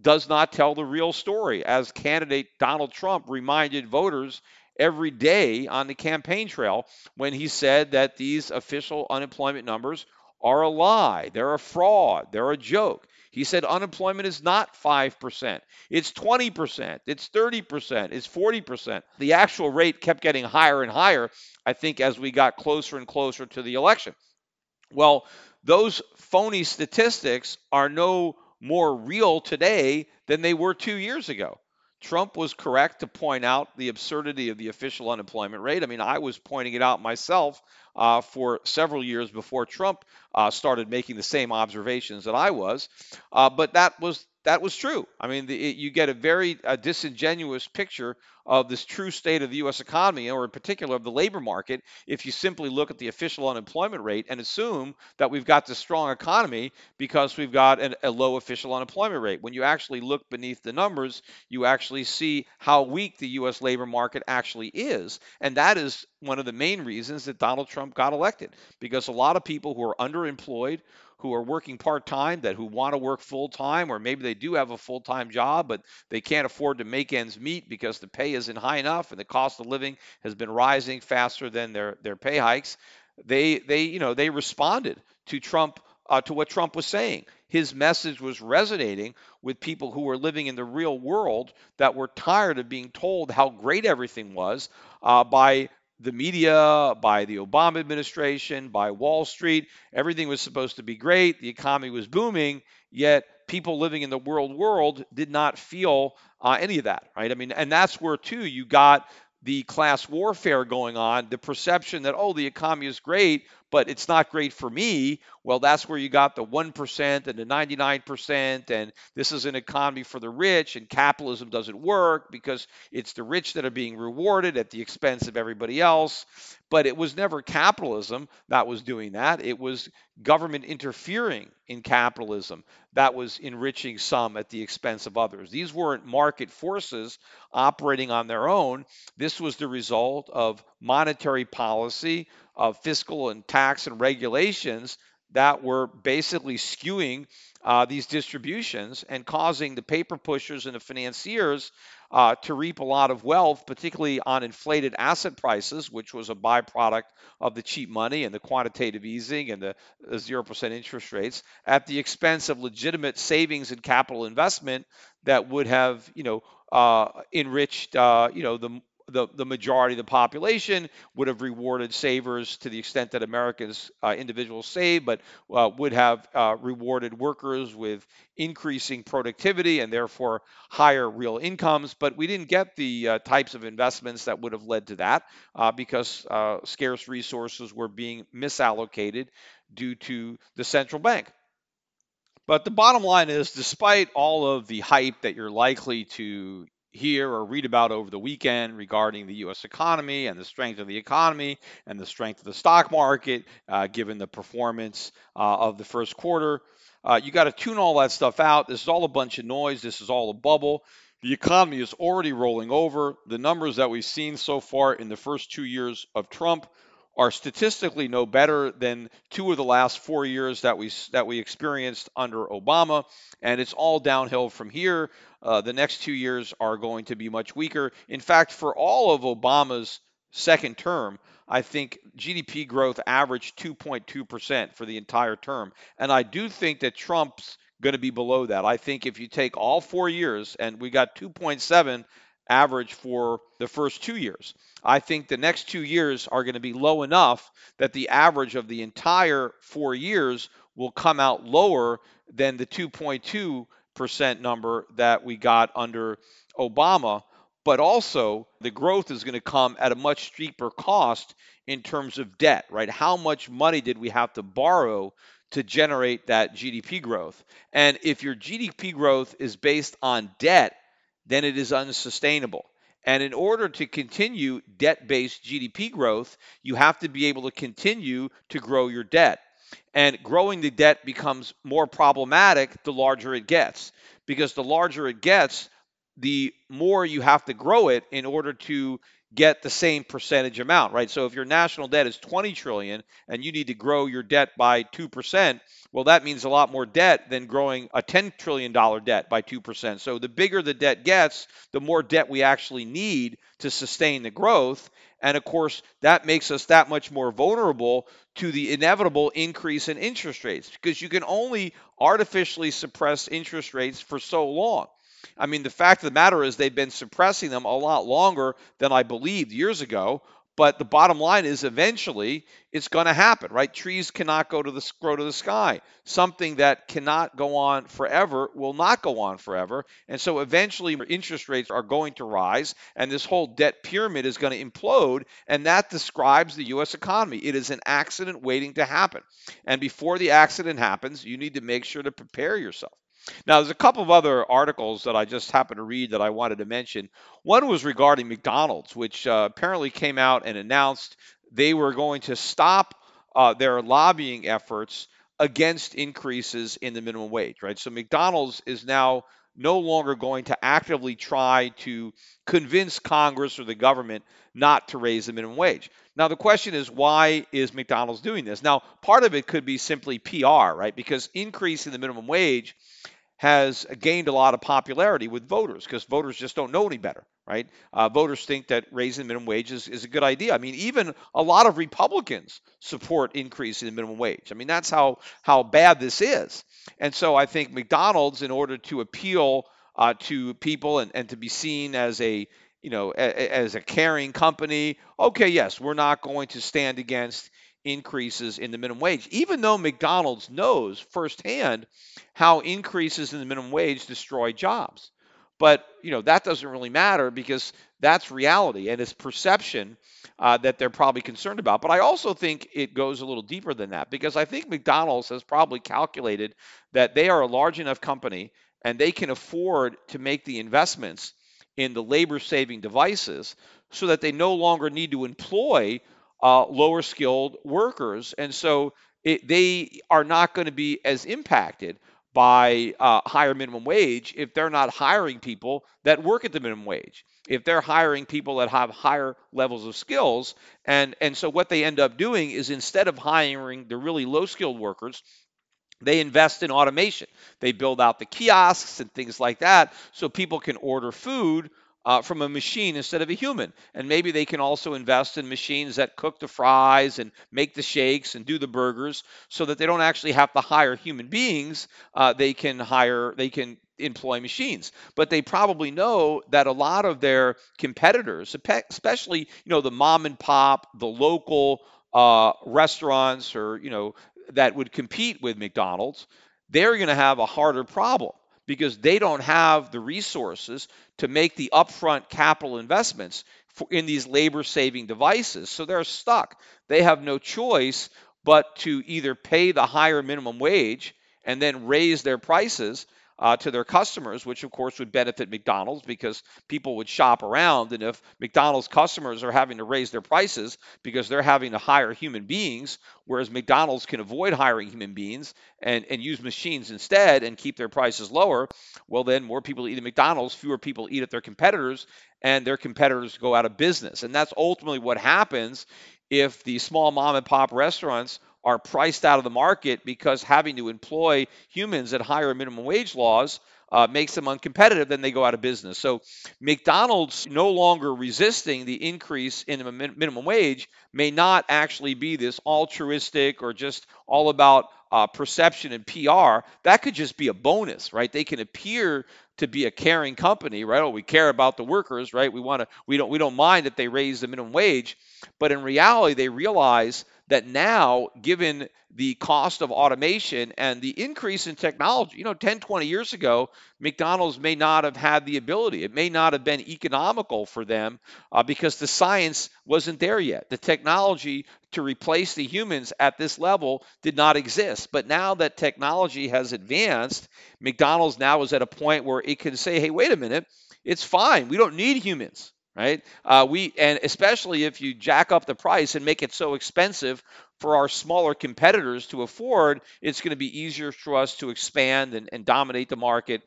does not tell the real story, as candidate Donald Trump reminded voters every day on the campaign trail when he said that these official unemployment numbers are a lie, they're a fraud, they're a joke. He said unemployment is not 5%, it's 20%, it's 30%, it's 40%. The actual rate kept getting higher and higher, I think, as we got closer and closer to the election. Well, those phony statistics are no more real today than they were 2 years ago. Trump was correct to point out the absurdity of the official unemployment rate. I mean, I was pointing it out myself for several years before Trump started making the same observations that I was. But that was true. I mean, you get a very disingenuous picture of this true state of the U.S. economy, or in particular of the labor market, if you simply look at the official unemployment rate and assume that we've got this strong economy because we've got a low official unemployment rate. When you actually look beneath the numbers, you actually see how weak the U.S. labor market actually is. And that is one of the main reasons that Donald Trump got elected, because a lot of people who are underemployed, who are working part-time, who want to work full-time, or maybe they do have a full-time job, but they can't afford to make ends meet because the pay isn't high enough and the cost of living has been rising faster than their pay hikes. They responded to Trump, to what Trump was saying. His message was resonating with people who were living in the real world, that were tired of being told how great everything was by the media, by the Obama administration, by Wall Street. Everything was supposed to be great. The economy was booming, yet people living in the real world did not feel any of that, right? I mean, and that's where, too, you got the class warfare going on, the perception that, oh, the economy is great, but it's not great for me. Well, that's where you got the 1% and the 99%, and this is an economy for the rich, and capitalism doesn't work because it's the rich that are being rewarded at the expense of everybody else. But it was never capitalism that was doing that. It was government interfering in capitalism that was enriching some at the expense of others. These weren't market forces operating on their own. This was the result of monetary policy, of fiscal and tax and regulations that were basically skewing these distributions and causing the paper pushers and the financiers to reap a lot of wealth, particularly on inflated asset prices, which was a byproduct of the cheap money and the quantitative easing and the 0% interest rates, at the expense of legitimate savings and capital investment that would have, enriched, the majority of the population, would have rewarded savers to the extent that Americans, individuals save, but would have rewarded workers with increasing productivity and therefore higher real incomes. But we didn't get the types of investments that would have led to that because scarce resources were being misallocated due to the central bank. But the bottom line is, despite all of the hype that you're likely to hear or read about over the weekend regarding the U.S. economy and the strength of the economy and the strength of the stock market, given the performance of the first quarter. You got to tune all that stuff out. This is all a bunch of noise. This is all a bubble. The economy is already rolling over. The numbers that we've seen so far in the first 2 years of Trump are statistically no better than two of the last 4 years that we experienced under Obama, and it's all downhill from here. The next 2 years are going to be much weaker. In fact, for all of Obama's second term, I think GDP growth averaged 2.2% for the entire term, and I do think that Trump's going to be below that. I think if you take all 4 years, and we got 2.7 average for the first 2 years, I think the next 2 years are going to be low enough that the average of the entire 4 years will come out lower than the 2.2% number that we got under Obama. But also, the growth is going to come at a much steeper cost in terms of debt, right? How much money did we have to borrow to generate that GDP growth? And if your GDP growth is based on debt, then it is unsustainable. And in order to continue debt-based GDP growth, you have to be able to continue to grow your debt. And growing the debt becomes more problematic the larger it gets, because the larger it gets, the more you have to grow it in order to get the same percentage amount, right? So if your national debt is 20 trillion and you need to grow your debt by 2%, well, that means a lot more debt than growing a $10 trillion debt by 2%. So the bigger the debt gets, the more debt we actually need to sustain the growth. And of course, that makes us that much more vulnerable to the inevitable increase in interest rates, because you can only artificially suppress interest rates for so long. I mean, the fact of the matter is they've been suppressing them a lot longer than I believed years ago. But the bottom line is eventually it's going to happen, right? Trees cannot grow to the sky. Something that cannot go on forever will not go on forever. And so eventually interest rates are going to rise, and this whole debt pyramid is going to implode. And that describes the U.S. economy. It is an accident waiting to happen. And before the accident happens, you need to make sure to prepare yourself. Now, there's a couple of other articles that I just happened to read that I wanted to mention. One was regarding McDonald's, which apparently came out and announced they were going to stop their lobbying efforts against increases in the minimum wage, right? So McDonald's is now no longer going to actively try to convince Congress or the government not to raise the minimum wage. Now, the question is, why is McDonald's doing this? Now, part of it could be simply PR, right? Because increasing the minimum wage has gained a lot of popularity with voters, because voters just don't know any better, right? Voters think that raising the minimum wage is a good idea. I mean, even a lot of Republicans support increasing the minimum wage. I mean, that's how bad this is. And so I think McDonald's, in order to appeal to people and to be seen as a caring company, okay, yes, we're not going to stand against increases in the minimum wage, even though McDonald's knows firsthand how increases in the minimum wage destroy jobs. But, that doesn't really matter, because that's reality, and it's perception that they're probably concerned about. But I also think it goes a little deeper than that, because I think McDonald's has probably calculated that they are a large enough company and they can afford to make the investments in the labor-saving devices so that they no longer need to employ lower skilled workers. And so they are not going to be as impacted by higher minimum wage if they're not hiring people that work at the minimum wage, if they're hiring people that have higher levels of skills. And so what they end up doing is, instead of hiring the really low skilled workers, they invest in automation. They build out the kiosks and things like that so people can order food from a machine instead of a human. And maybe they can also invest in machines that cook the fries and make the shakes and do the burgers, so that they don't actually have to hire human beings. They can employ machines. But they probably know that a lot of their competitors, especially, the mom and pop, the local restaurants, or, that would compete with McDonald's, they're going to have a harder problem, because they don't have the resources to make the upfront capital investments in these labor-saving devices. So they're stuck. They have no choice but to either pay the higher minimum wage and then raise their prices to their customers, which of course would benefit McDonald's because people would shop around. And if McDonald's customers are having to raise their prices because they're having to hire human beings, whereas McDonald's can avoid hiring human beings and use machines instead and keep their prices lower, well, then more people eat at McDonald's, fewer people eat at their competitors, and their competitors go out of business. And that's ultimately what happens if the small mom and pop restaurants are priced out of the market because having to employ humans at higher minimum wage laws makes them uncompetitive, then they go out of business. So McDonald's no longer resisting the increase in the minimum wage may not actually be this altruistic or just all about perception and PR. That could just be a bonus, right? They can appear to be a caring company, right? Oh, we care about the workers, right? We don't mind that they raise the minimum wage, but in reality, they realize that now, given the cost of automation and the increase in technology, 10, 20 years ago, McDonald's may not have had the ability. It may not have been economical for them because the science wasn't there yet. The technology to replace the humans at this level did not exist. But now that technology has advanced, McDonald's now is at a point where it can say, hey, wait a minute, it's fine. We don't need humans. Right? And especially if you jack up the price and make it so expensive for our smaller competitors to afford, it's going to be easier for us to expand and dominate the market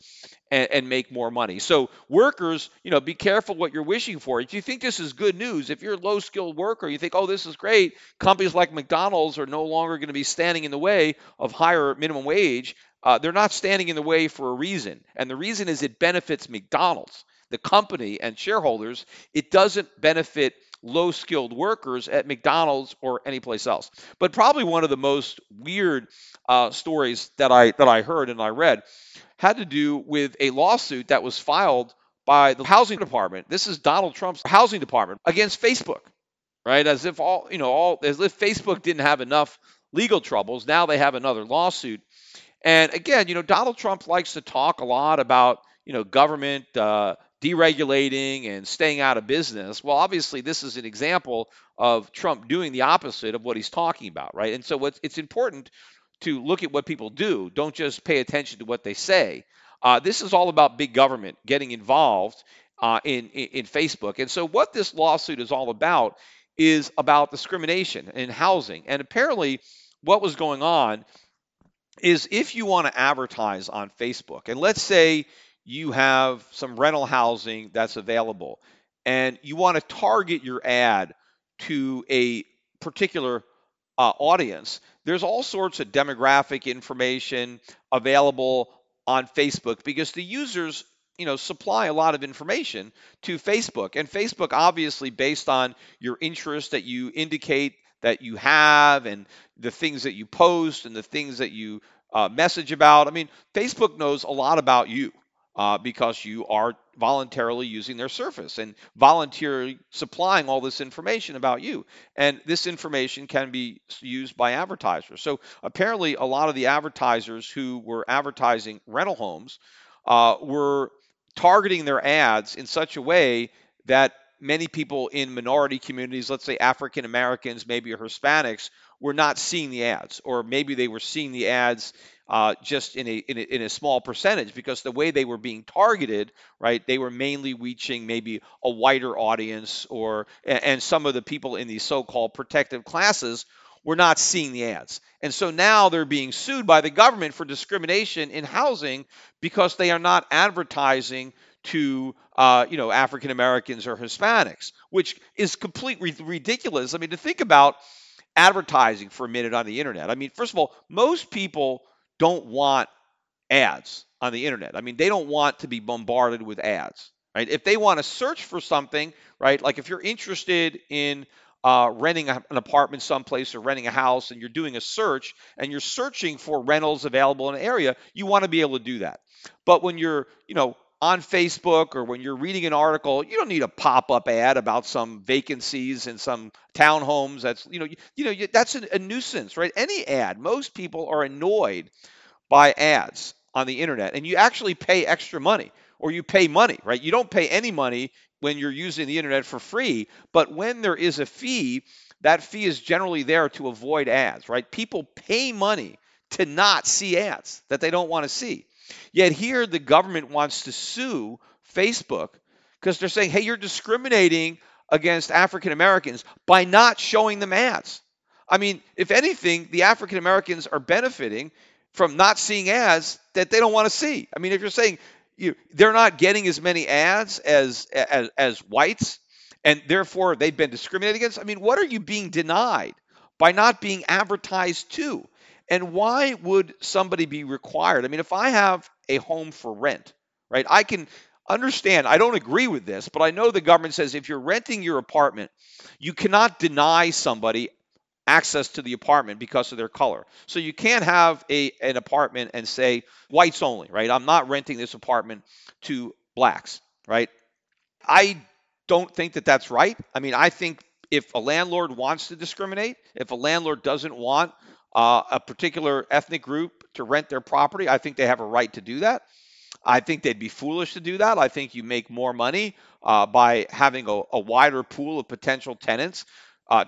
and make more money. So workers, be careful what you're wishing for. If you think this is good news, if you're a low-skilled worker, you think, oh, this is great. Companies like McDonald's are no longer going to be standing in the way of higher minimum wage. They're not standing in the way for a reason. And the reason is it benefits McDonald's, the company, and shareholders. It doesn't benefit low-skilled workers at McDonald's or anyplace else. But probably one of the most weird stories that I heard and I read had to do with a lawsuit that was filed by the housing department. This is Donald Trump's housing department against Facebook, right? As if as if Facebook didn't have enough legal troubles. Now they have another lawsuit. And again, Donald Trump likes to talk a lot about government deregulating and staying out of business. Well, obviously, this is an example of Trump doing the opposite of what he's talking about, right? And so it's important to look at what people do. Don't just pay attention to what they say. This is all about big government getting involved in Facebook. And so what this lawsuit is all about is about discrimination in housing. And apparently what was going on is if you want to advertise on Facebook, and let's say you have some rental housing that's available and you want to target your ad to a particular audience, there's all sorts of demographic information available on Facebook because the users supply a lot of information to Facebook. And Facebook, obviously, based on your interest that you indicate that you have and the things that you post and the things that you message about, Facebook knows a lot about you. Because you are voluntarily using their service and voluntarily supplying all this information about you. And this information can be used by advertisers. So apparently a lot of the advertisers who were advertising rental homes were targeting their ads in such a way that many people in minority communities, let's say African Americans, maybe Hispanics, were not seeing the ads, or maybe they were seeing the ads just in a small percentage because the way they were being targeted, right? They were mainly reaching maybe a wider audience, and some of the people in these so-called protective classes were not seeing the ads. And so now they're being sued by the government for discrimination in housing because they are not advertising to African Americans or Hispanics, which is completely ridiculous. To think about advertising for a minute on the internet. First of all, most people don't want ads on the internet. They don't want to be bombarded with ads, right? If they want to search for something, right? Like if you're interested in renting an apartment someplace or renting a house and you're doing a search and you're searching for rentals available in an area, you want to be able to do that. But when you're, on Facebook or when you're reading an article, you don't need a pop-up ad about some vacancies in some townhomes. That's that's a nuisance, right? Any ad. Most people are annoyed by ads on the internet, and you actually pay extra money, or you pay money, right? You don't pay any money when you're using the internet for free, but when there is a fee, that fee is generally there to avoid ads, right? People pay money to not see ads that they don't want to see. Yet here the government wants to sue Facebook because they're saying, hey, you're discriminating against African Americans by not showing them ads. I mean, if anything, the African Americans are benefiting from not seeing ads that they don't want to see. I mean, if you're saying they're not getting as many ads as whites, and therefore they've been discriminated against, I mean, what are you being denied by not being advertised to? And why would somebody be required? I mean, if I have a home for rent, right, I can understand, I don't agree with this, but I know the government says if you're renting your apartment, you cannot deny somebody access to the apartment because of their color. So you can't have an apartment and say whites only, right? I'm not renting this apartment to blacks, right? I don't think that that's right. I mean, I think if a landlord wants to discriminate, if a landlord doesn't want a particular ethnic group to rent their property, I think they have a right to do that. I think they'd be foolish to do that. I think you make more money by having a wider pool of potential tenants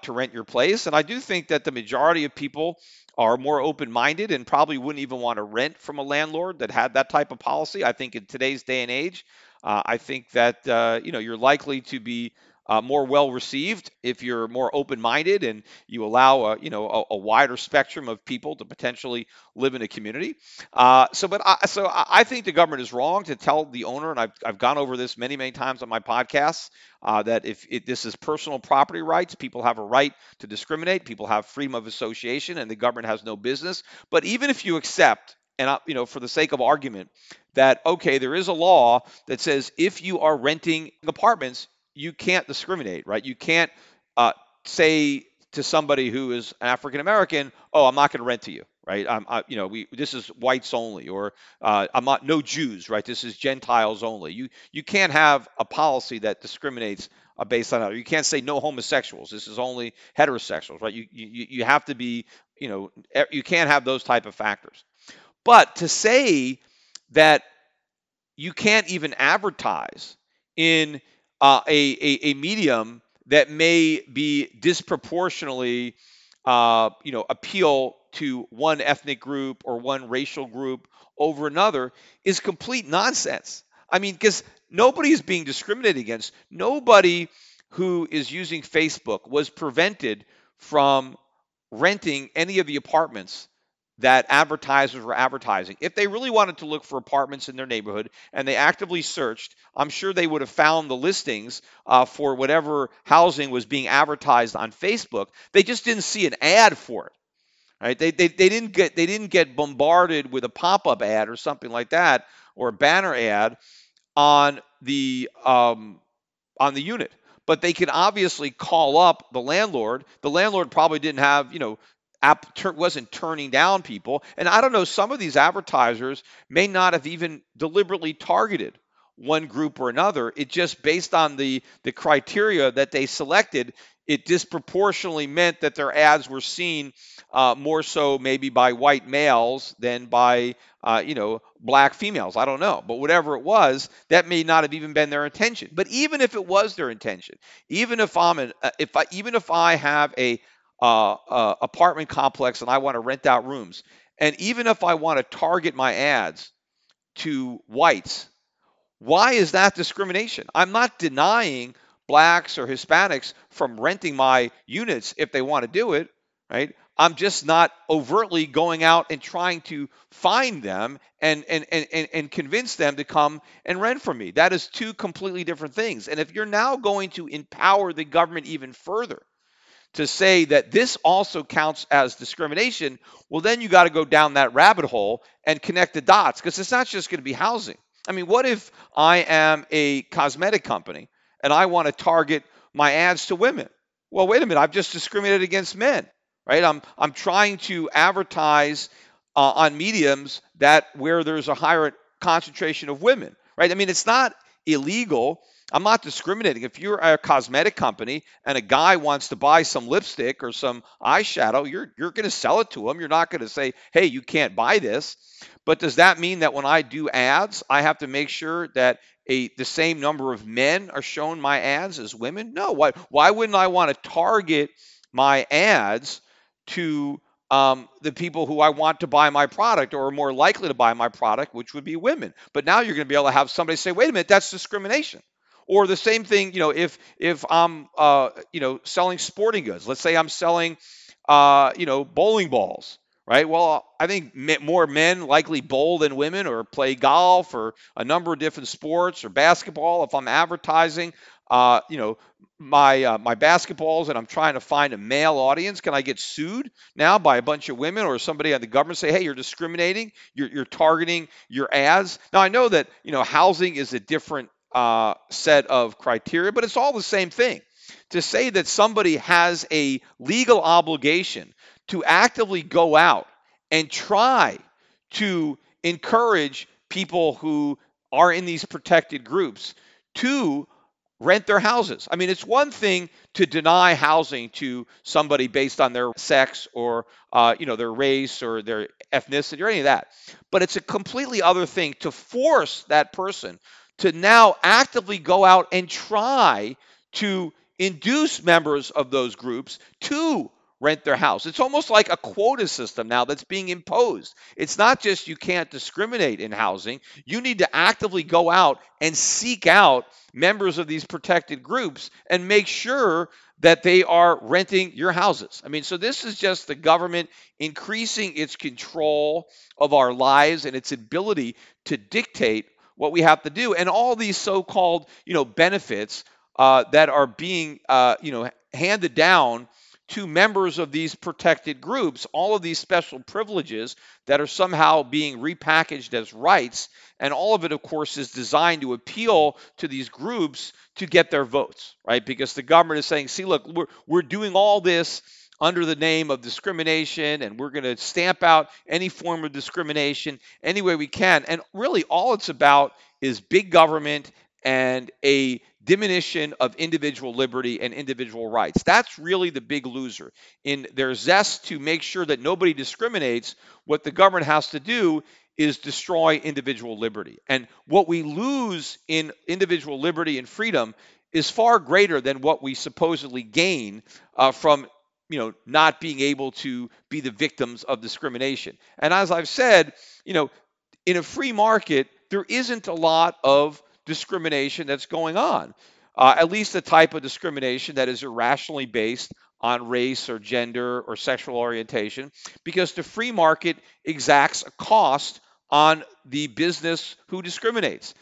to rent your place. And I do think that the majority of people are more open-minded and probably wouldn't even want to rent from a landlord that had that type of policy. I think in today's day and age, I think that you're likely to be more well-received if you're more open-minded and you allow a wider spectrum of people to potentially live in a community. So I think the government is wrong to tell the owner, and I've gone over this many, many times on my podcasts, that this is personal property rights, people have a right to discriminate, people have freedom of association, and the government has no business. But even if you accept, and for the sake of argument, that, okay, there is a law that says if you are renting apartments, you can't discriminate, right? You can't say to somebody who is African American, "Oh, I'm not going to rent to you." Right? This is whites only, or no Jews, right? This is Gentiles only. You can't have a policy that discriminates based on other. You can't say no homosexuals. This is only heterosexuals, right? You have to be, you can't have those type of factors. But to say that you can't even advertise in a medium that may be disproportionately, appeal to one ethnic group or one racial group over another is complete nonsense. I mean, because nobody is being discriminated against. Nobody who is using Facebook was prevented from renting any of the apartments that advertisers were advertising. If they really wanted to look for apartments in their neighborhood and they actively searched, I'm sure they would have found the listings for whatever housing was being advertised on Facebook. They just didn't see an ad for it. Right? They didn't get bombarded with a pop-up ad or something like that, or a banner ad on the unit. But they could obviously call up the landlord. The landlord probably didn't have, wasn't turning down people. And I don't know, some of these advertisers may not have even deliberately targeted one group or another. It just, based on the criteria that they selected, it disproportionately meant that their ads were seen more so maybe by white males than by, black females. I don't know. But whatever it was, that may not have even been their intention. But even if it was their intention, even if I have a apartment complex and I want to rent out rooms, and even if I want to target my ads to whites, why is that discrimination? I'm not denying blacks or Hispanics from renting my units if they want to do it, right? I'm just not overtly going out and trying to find them and convince them to come and rent from me. That is two completely different things. And if you're now going to empower the government even further to say that this also counts as discrimination, well, then you got to go down that rabbit hole and connect the dots, because it's not just going to be housing. I mean, what if I am a cosmetic company and I want to target my ads to women? Well, wait a minute, I've just discriminated against men, right? I'm trying to advertise on mediums where there's a higher concentration of women, right? I mean, it's not illegal. I'm not discriminating. If you're a cosmetic company and a guy wants to buy some lipstick or some eyeshadow, you're going to sell it to him. You're not going to say, hey, you can't buy this. But does that mean that when I do ads, I have to make sure that the same number of men are shown my ads as women? No. Why wouldn't I want to target my ads to the people who I want to buy my product or are more likely to buy my product, which would be women. But now you're going to be able to have somebody say, wait a minute, that's discrimination. Or the same thing, you know, if I'm, selling sporting goods, let's say I'm selling, bowling balls, right? Well, I think more men likely bowl than women, or play golf, or a number of different sports, or basketball. If I'm advertising, my basketballs, and I'm trying to find a male audience, can I get sued now by a bunch of women, or somebody at the government say, hey, you're discriminating, you're targeting your ads? Now, I know that, housing is a different set of criteria, but it's all the same thing. To say that somebody has a legal obligation to actively go out and try to encourage people who are in these protected groups to rent their houses. I mean, it's one thing to deny housing to somebody based on their sex, or, their race, or their ethnicity, or any of that. But it's a completely other thing to force that person to now actively go out and try to induce members of those groups to rent their house. It's almost like a quota system now that's being imposed. It's not just you can't discriminate in housing. You need to actively go out and seek out members of these protected groups and make sure that they are renting your houses. I mean, so this is just the government increasing its control of our lives and its ability to dictate what we have to do. And all these so-called, benefits that are being, handed down to members of these protected groups, all of these special privileges that are somehow being repackaged as rights. And all of it, of course, is designed to appeal to these groups to get their votes, right? Because the government is saying, see, look, we're doing all this under the name of discrimination, and we're going to stamp out any form of discrimination any way we can. And really all it's about is big government and a diminution of individual liberty and individual rights. That's really the big loser. In their zest to make sure that nobody discriminates, what the government has to do is destroy individual liberty. And what we lose in individual liberty and freedom is far greater than what we supposedly gain from not being able to be the victims of discrimination. And as I've said, in a free market, there isn't a lot of discrimination that's going on, at least the type of discrimination that is irrationally based on race or gender or sexual orientation, because the free market exacts a cost on the business who discriminates.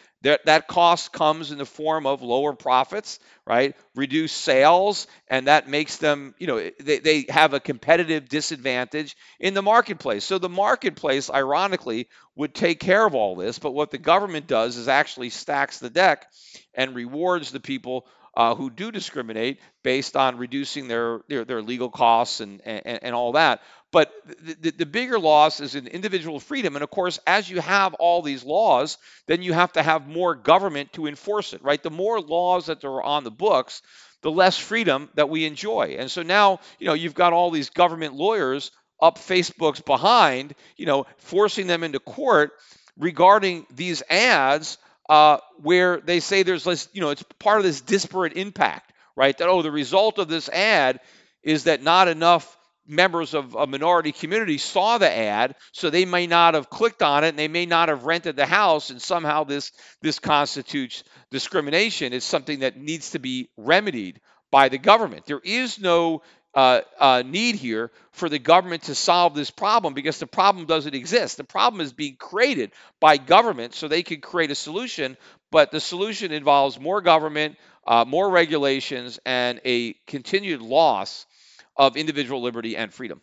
That cost comes in the form of lower profits, right? Reduced sales, and that makes them, they have a competitive disadvantage in the marketplace. So the marketplace, ironically, would take care of all this, but what the government does is actually stacks the deck and rewards the people who do discriminate based on reducing their legal costs and all that. But the bigger loss is in individual freedom. And of course, as you have all these laws, then you have to have more government to enforce it, right? The more laws that are on the books, the less freedom that we enjoy. And so now, you've got all these government lawyers up Facebook's behind, forcing them into court regarding these ads where they say there's less, it's part of this disparate impact, right? That, the result of this ad is that not enough members of a minority community saw the ad, so they may not have clicked on it, and they may not have rented the house, and somehow this constitutes discrimination. It's something that needs to be remedied by the government. There is no need here for the government to solve this problem, because the problem doesn't exist. The problem is being created by government, so they can create a solution, but the solution involves more government, more regulations, and a continued loss of individual liberty and freedom.